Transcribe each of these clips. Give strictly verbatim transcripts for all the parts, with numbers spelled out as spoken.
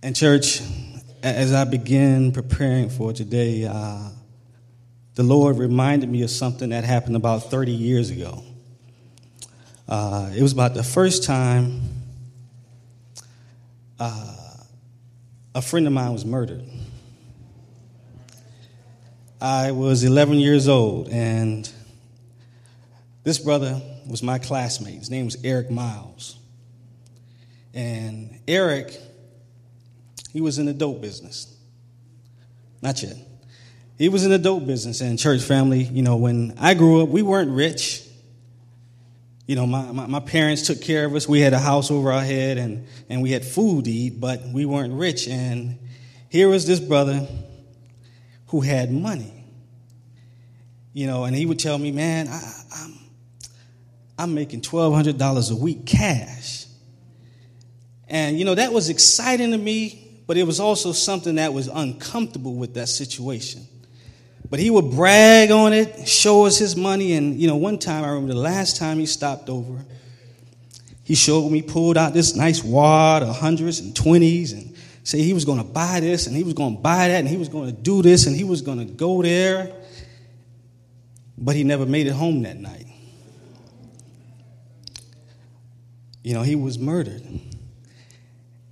And church, as I begin preparing for today, uh, the Lord reminded me of something that happened about thirty years ago. Uh, it was about the first time uh, a friend of mine was murdered. I was eleven years old, and this brother was my classmate. His name was Eric Miles. And Eric, he was in the dope business. Not yet. He was in the dope business. And church family, you know, when I grew up, we weren't rich. You know, my, my, my parents took care of us. We had a house over our head, and, and we had food to eat, but we weren't rich. And here was this brother who had money. You know, and he would tell me, man, I, I'm, I'm making twelve hundred dollars a week cash. And, you know, that was exciting to me, but it was also something that was uncomfortable with that situation. But he would brag on it, show us his money. And, you know, one time, I remember the last time he stopped over, he showed me, pulled out this nice wad of hundreds and twenties and said he was going to buy this and he was going to buy that and he was going to do this and he was going to go there. But he never made it home that night. You know, he was murdered.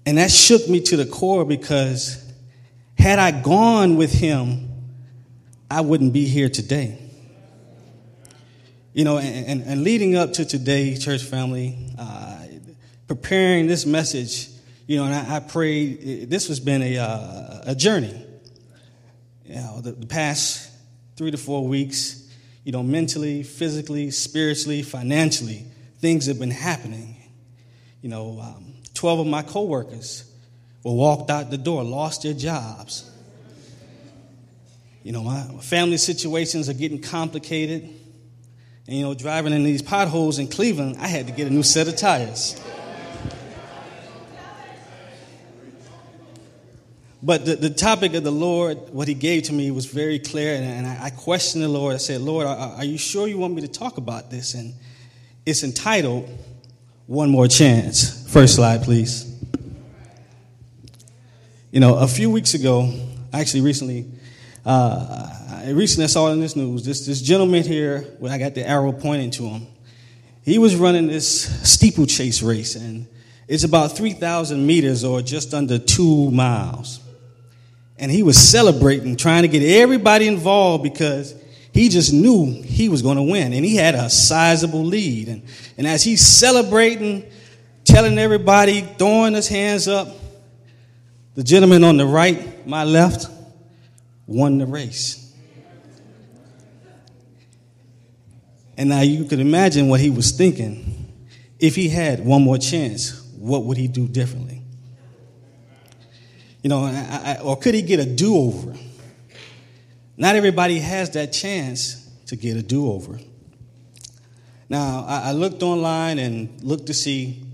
And that shook me to the core, because had I gone with him, I wouldn't be here today. You know, and, and, and leading up to today, church family, uh, preparing this message, you know, and I, I prayed, this has been a, uh, a journey. You know, the, the past three to four weeks, you know, mentally, physically, spiritually, financially, things have been happening. You know, um, twelve of my coworkers were walked out the door, lost their jobs. You know, my family situations are getting complicated. And, you know, driving in these potholes in Cleveland, I had to get a new set of tires. But the, the topic of the Lord, what he gave to me, was very clear. And, and I, I questioned the Lord. I said, Lord, are, are you sure you want me to talk about this? And it's entitled, One More Chance. First slide, please. You know, a few weeks ago, actually recently, uh, I recently saw in this news, this, this gentleman here, when I got the arrow pointing to him, he was running this steeplechase race. And it's about three thousand meters, or just under two miles. And he was celebrating, trying to get everybody involved, because he just knew he was going to win. And he had a sizable lead. And, and as he's celebrating, telling everybody, throwing his hands up, the gentleman on the right, my left, won the race. And now you can imagine what he was thinking. If he had one more chance, what would he do differently? You know, I, I, or could he get a do-over? Not everybody has that chance to get a do-over. Now, I, I looked online and looked to see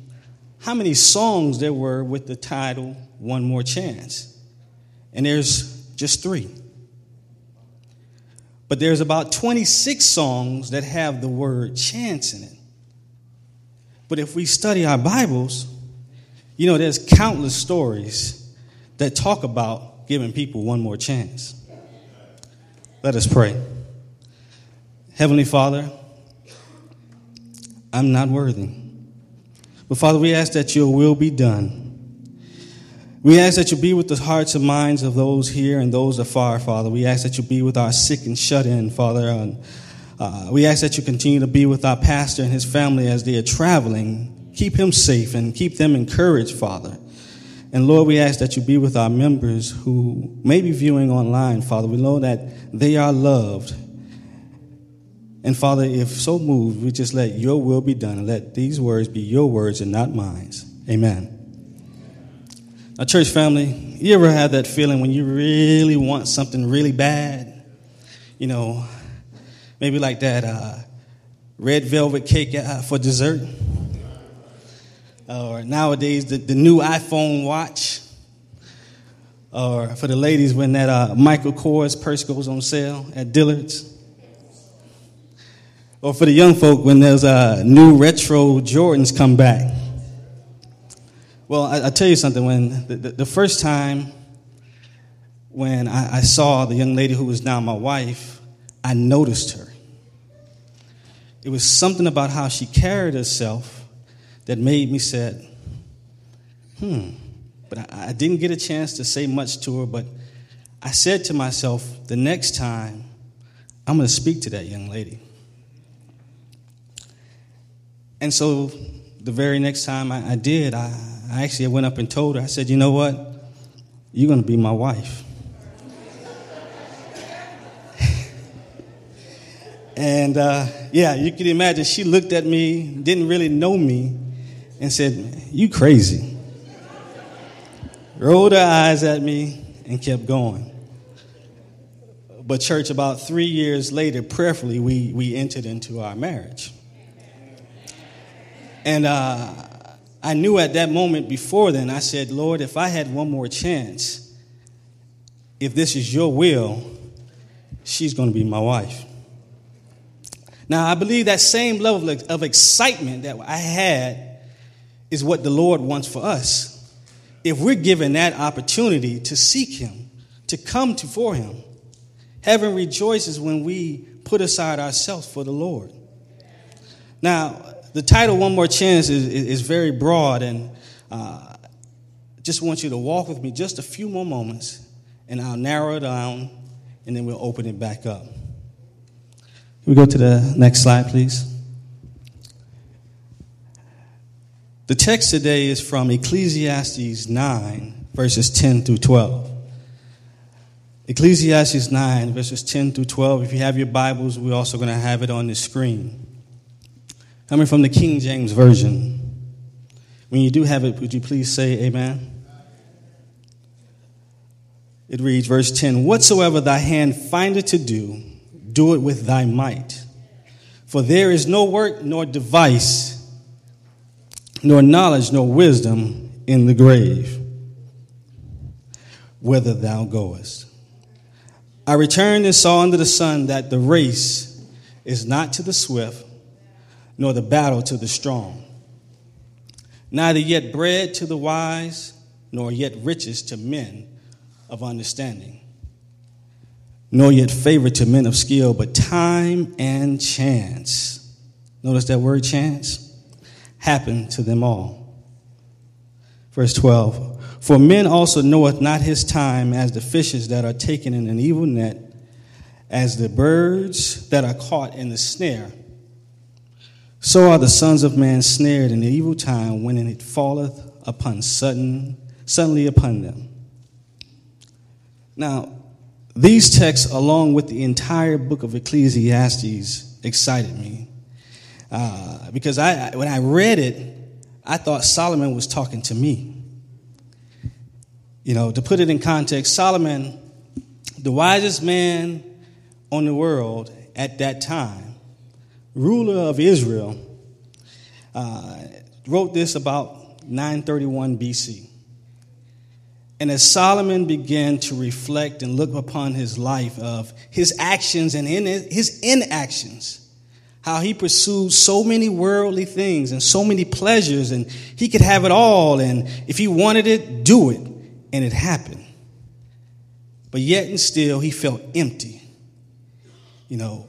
how many songs there were with the title One More Chance. And there's just three. But there's about twenty-six songs that have the word chance in it. But if we study our Bibles, you know, there's countless stories that talk about giving people one more chance. Let us pray. Heavenly Father, I'm not worthy. But Father, we ask that your will be done. We ask that you be with the hearts and minds of those here and those afar, Father. We ask that you be with our sick and shut in, Father. And, uh, we ask that you continue to be with our pastor and his family as they are traveling. Keep him safe and keep them encouraged, Father. And, Lord, we ask that you be with our members who may be viewing online, Father. We know that they are loved. And, Father, if so moved, we just let your will be done and let these words be your words and not mine. Amen. Now, church family, you ever have that feeling when you really want something really bad? You know, maybe like that uh, red velvet cake for dessert. Or nowadays, the, the new iPhone watch. Or for the ladies, when that uh, Michael Kors purse goes on sale at Dillard's. Or for the young folk, when those uh, new retro Jordans come back. Well, I, I tell you something. When the, the, the first time when I, I saw the young lady who was now my wife, I noticed her. It was something about how she carried herself that made me said, hmm. But I, I didn't get a chance to say much to her, but I said to myself, the next time, I'm going to speak to that young lady. And so the very next time I, I did, I, I actually went up and told her, I said, you know what? You're going to be my wife. And, uh, yeah, you can imagine she looked at me, didn't really know me, and said, you crazy. Rolled her eyes at me and kept going. But church, about three years later, prayerfully, we, we entered into our marriage. And uh, I knew at that moment before then, I said, Lord, if I had one more chance, if this is your will, she's going to be my wife. Now, I believe that same level of excitement that I had is what the Lord wants for us. If we're given that opportunity to seek him, to come to for him, heaven rejoices when we put aside ourselves for the Lord. Now, the title, One More Chance, is, is very broad, and uh, just want you to walk with me just a few more moments, and I'll narrow it down, and then we'll open it back up. Can we go to the next slide, please? The text today is from Ecclesiastes nine, verses ten through twelve. Ecclesiastes nine, verses ten through twelve. If you have your Bibles, we're also going to have it on the screen. Coming from the King James Version. When you do have it, would you please say amen? It reads, verse ten, whatsoever thy hand findeth to do, do it with thy might. For there is no work nor device, nor knowledge, nor wisdom in the grave, whither thou goest. I returned and saw under the sun that the race is not to the swift, nor the battle to the strong, neither yet bread to the wise, nor yet riches to men of understanding, nor yet favor to men of skill, but time and chance. Notice that word chance. Happened to them all. Verse twelve, for men also knoweth not his time, as the fishes that are taken in an evil net, as the birds that are caught in the snare. So are the sons of man snared in the evil time, when it falleth upon sudden, suddenly upon them. Now, these texts, along with the entire book of Ecclesiastes, excited me. Uh, because I, when I read it, I thought Solomon was talking to me. You know, to put it in context, Solomon, the wisest man on the world at that time, ruler of Israel, uh, wrote this about nine thirty-one B C. And as Solomon began to reflect and look upon his life, of his actions and in his inactions, how he pursued so many worldly things and so many pleasures, and he could have it all, and if he wanted it, do it, and it happened. But yet and still, he felt empty. You know,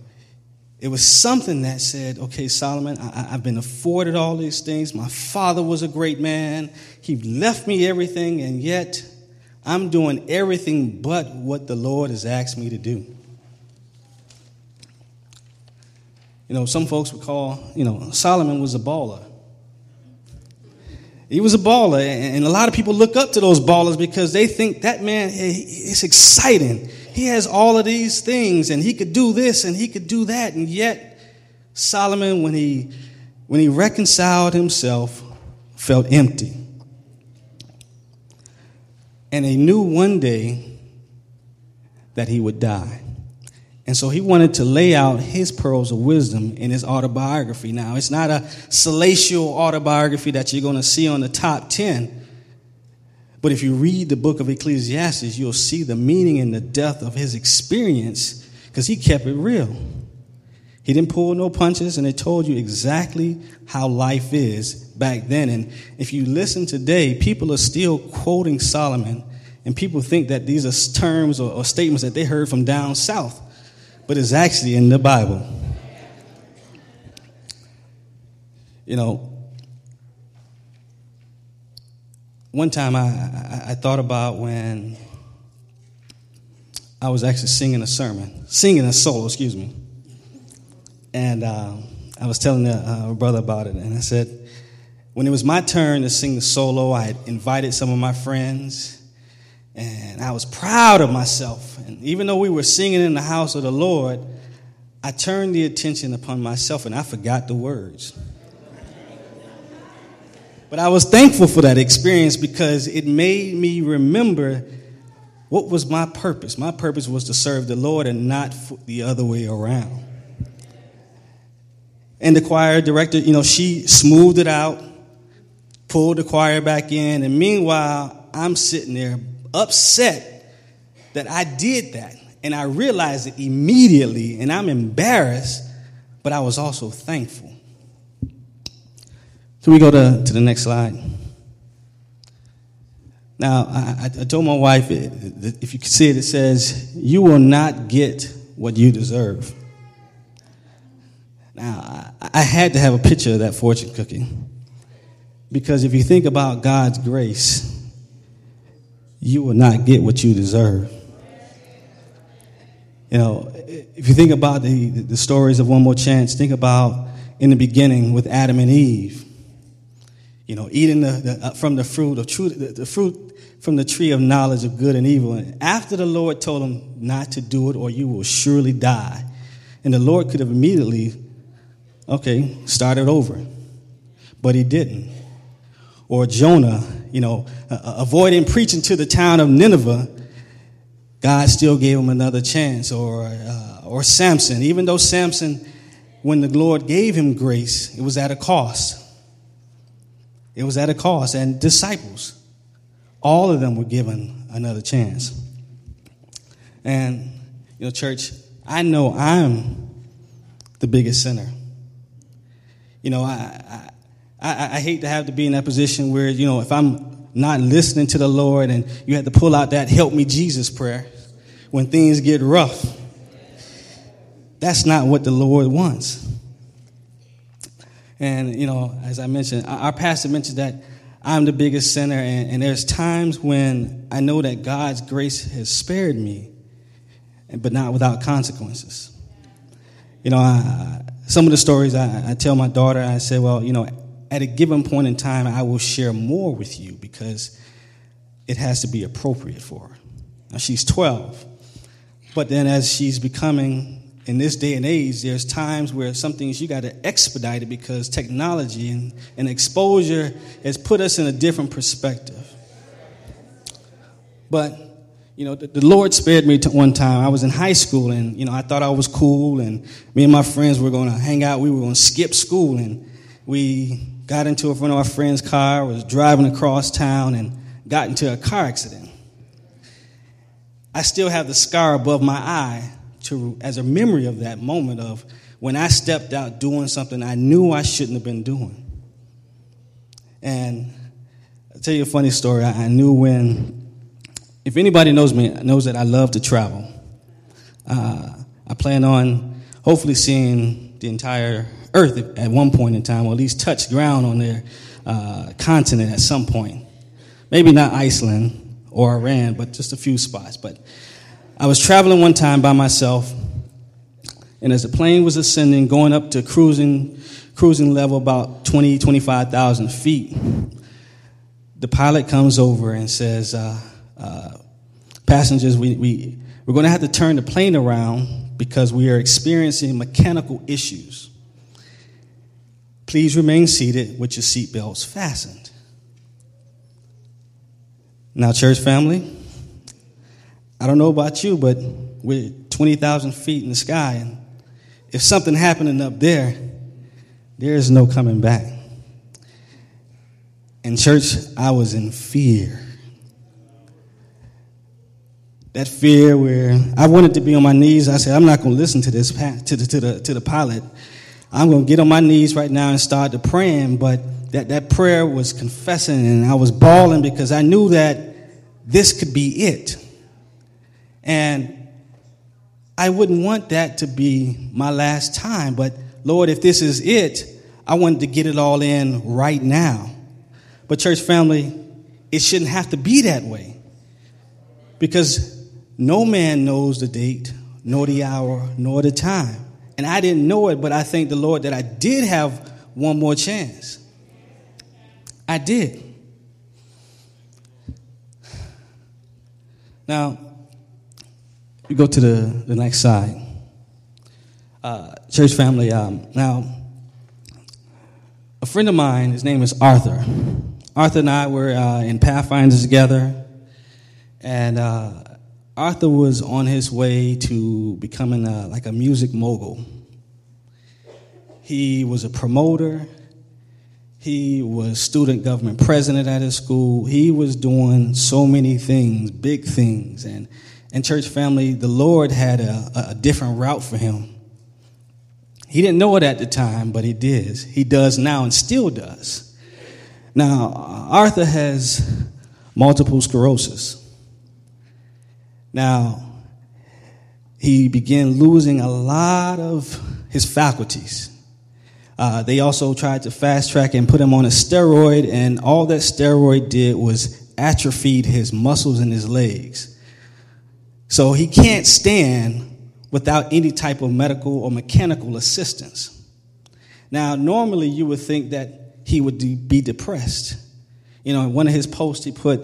it was something that said, okay, Solomon, I, I've been afforded all these things. My father was a great man. He left me everything, and yet I'm doing everything but what the Lord has asked me to do. You know, some folks would call, you know, Solomon was a baller. He was a baller, and a lot of people look up to those ballers because they think that man is exciting. He has all of these things, and he could do this, and he could do that. And yet, Solomon, when he when he reconciled himself, felt empty. And he knew one day that he would die. And so he wanted to lay out his pearls of wisdom in his autobiography. Now, it's not a salacious autobiography that you're going to see on the top ten. But if you read the book of Ecclesiastes, you'll see the meaning and the depth of his experience, because he kept it real. He didn't pull no punches, and it told you exactly how life is back then. And if you listen today, people are still quoting Solomon, and people think that these are terms or, or statements that they heard from down south, but it's actually in the Bible. You know, one time I, I, I thought about when I was actually singing a sermon, singing a solo, excuse me. And uh, I was telling a uh, brother about it, and I said, when it was my turn to sing the solo, I had invited some of my friends, and I was proud of myself. And even though we were singing in the house of the Lord, I turned the attention upon myself, and I forgot the words. But I was thankful for that experience because it made me remember what was my purpose. My purpose was to serve the Lord and not the other way around. And the choir director, you know, she smoothed it out, pulled the choir back in. And meanwhile, I'm sitting there upset that I did that. And I realized it immediately, and I'm embarrassed, but I was also thankful. Can we go to, to the next slide? Now, I, I told my wife, if you can see it, it says, you will not get what you deserve. Now, I had to have a picture of that fortune cookie, because if you think about God's grace, you will not get what you deserve. You know, if you think about the, the stories of One More Chance, think about in the beginning with Adam and Eve, you know, eating the, the, from the fruit of true, the, the fruit from the tree of knowledge of good and evil. And after the Lord told them not to do it, or you will surely die, and the Lord could have immediately, okay, started over, but he didn't. Or Jonah, you know, uh, avoiding preaching to the town of Nineveh, God still gave him another chance. Or uh, or Samson, even though Samson, when the Lord gave him grace, it was at a cost. It was at a cost. And disciples, all of them were given another chance. And, you know, church, I know I'm the biggest sinner. You know, I, I I hate to have to be in that position where, you know, if I'm not listening to the Lord and you had to pull out that help me Jesus prayer when things get rough. That's not what the Lord wants. And, you know, as I mentioned, our pastor mentioned that I'm the biggest sinner. And, and there's times when I know that God's grace has spared me, but not without consequences. You know, I, some of the stories I, I tell my daughter, I say, well, you know, at a given point in time, I will share more with you because it has to be appropriate for her. Now, she's twelve. But then as she's becoming, in this day and age, there's times where some things you got to expedite it because technology and, and exposure has put us in a different perspective. But you know, the Lord spared me one time. I was in high school, and, you know, I thought I was cool, and me and my friends were going to hang out. We were going to skip school, and we got into a friend of our friend's car, was driving across town, and got into a car accident. I still have the scar above my eye to as a memory of that moment of when I stepped out doing something I knew I shouldn't have been doing. And I'll tell you a funny story. I, I knew when... If anybody knows me, knows that I love to travel. Uh, I plan on hopefully seeing the entire earth at one point in time, or at least touch ground on their uh, continent at some point. Maybe not Iceland or Iran, but just a few spots. But I was traveling one time by myself, and as the plane was ascending, going up to cruising cruising level about twenty, twenty-five thousand feet, the pilot comes over and says, uh, Uh, passengers, we, we, we're going to have to turn the plane around because we are experiencing mechanical issues. Please remain seated with your seatbelts fastened. Now, church family, I don't know about you, but we're twenty thousand feet in the sky, and if something happening up there, there is no coming back. And church, I was in fear. that fear where I wanted to be on my knees. I said, I'm not going to listen to this, to the, to the, to the pilot. I'm going to get on my knees right now and start to praying. But that, that prayer was confessing, and I was bawling because I knew that this could be it. And I wouldn't want that to be my last time. But Lord, if this is it, I wanted to get it all in right now. But church family, it shouldn't have to be that way, because no man knows the date, nor the hour, nor the time. And I didn't know it, but I thank the Lord that I did have one more chance. I did. Now, we go to the, the next side. Uh, church family, um, now, a friend of mine, his name is Arthur. Arthur and I were uh, in Pathfinders together, and uh, Arthur was on his way to becoming a, like a music mogul. He was a promoter. He was student government president at his school. He was doing so many things, big things. And, and church family, the Lord had a, a different route for him. He didn't know it at the time, but he did. He does now and still does. Now, Arthur has multiple sclerosis. Now, he began losing a lot of his faculties. Uh, they also tried to fast track and put him on a steroid, and all that steroid did was atrophied his muscles in his legs. So he can't stand without any type of medical or mechanical assistance. Now, normally you would think that he would be depressed. You know, in one of his posts he put,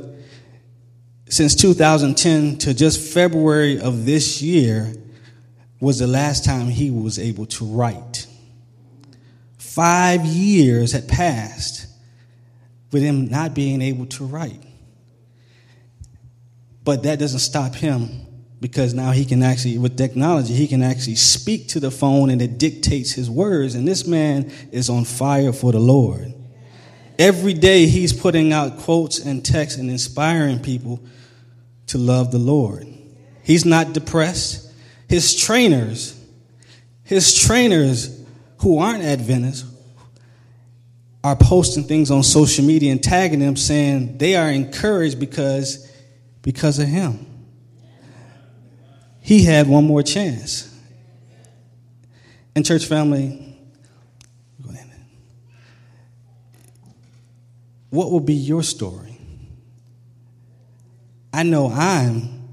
since two thousand ten to just February of this year was the last time he was able to write. Five years had passed with him not being able to write. But that doesn't stop him, because now he can actually, with technology, he can actually speak to the phone and it dictates his words. And this man is on fire for the Lord. Every day he's putting out quotes and texts and inspiring people to love the Lord. He's not depressed. His trainers, his trainers who aren't Adventists are posting things on social media and tagging him, saying they are encouraged because, because of him. He had one more chance. And church family, what will be your story? I know I'm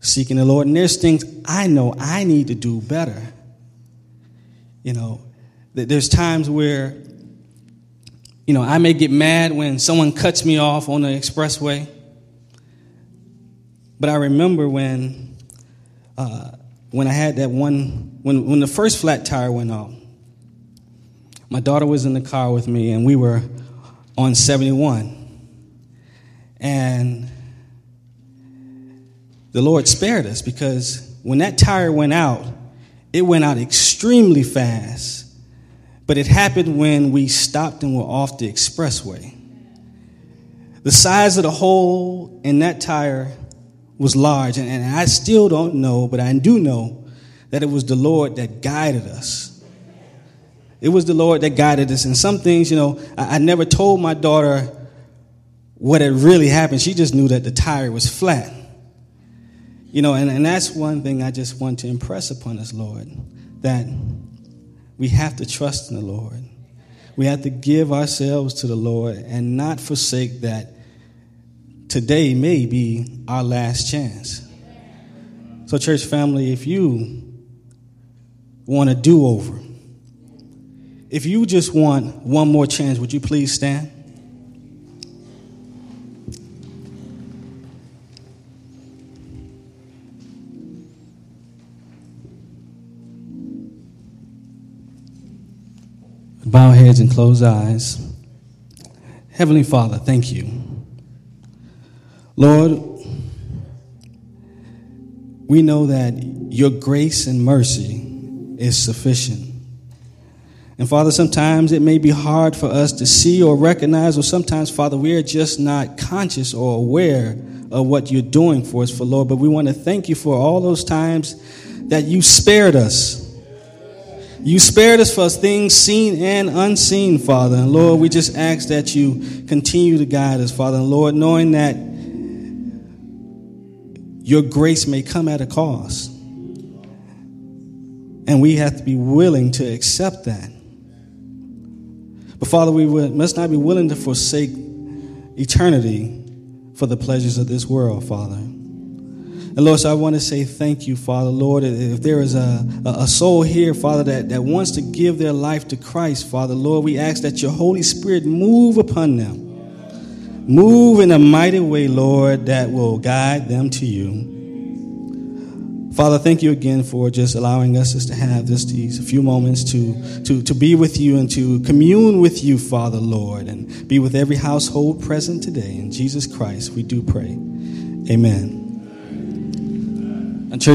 seeking the Lord, and there's things I know I need to do better. You know, there's times where, you know, I may get mad when someone cuts me off on the expressway. But I remember when uh, when I had that one, when, when the first flat tire went off, my daughter was in the car with me, and we were on seventy-one, and the Lord spared us, because when that tire went out, it went out extremely fast, but it happened when we stopped and were off the expressway. The size of the hole in that tire was large, and, and I still don't know, but I do know that it was the Lord that guided us. It was the Lord that guided us. And some things, you know, I, I never told my daughter what had really happened. She just knew that the tire was flat. You know, and, and that's one thing I just want to impress upon us, Lord, that we have to trust in the Lord. We have to give ourselves to the Lord and not forsake that today may be our last chance. So, church family, if you want a do-over, if you just want one more chance, would you please stand? Bow heads and close eyes. Heavenly Father, thank you. Lord, we know that your grace and mercy is sufficient. And, Father, sometimes it may be hard for us to see or recognize, or sometimes, Father, we are just not conscious or aware of what you're doing for us, for Lord. But we want to thank you for all those times that you spared us. You spared us for us things seen and unseen, Father. And Lord, we just ask that you continue to guide us, Father. And Lord, knowing that your grace may come at a cost. And we have to be willing to accept that. But Father, we must not be willing to forsake eternity for the pleasures of this world, Father. And Lord, so I want to say thank you, Father. Lord, if there is a, a soul here, Father, that, that wants to give their life to Christ, Father, Lord, we ask that your Holy Spirit move upon them. Move in a mighty way, Lord, that will guide them to you. Father, thank you again for just allowing us just to have this, these few moments to, to, to be with you and to commune with you, Father, Lord, and be with every household present today. In Jesus Christ, we do pray. Amen. And church.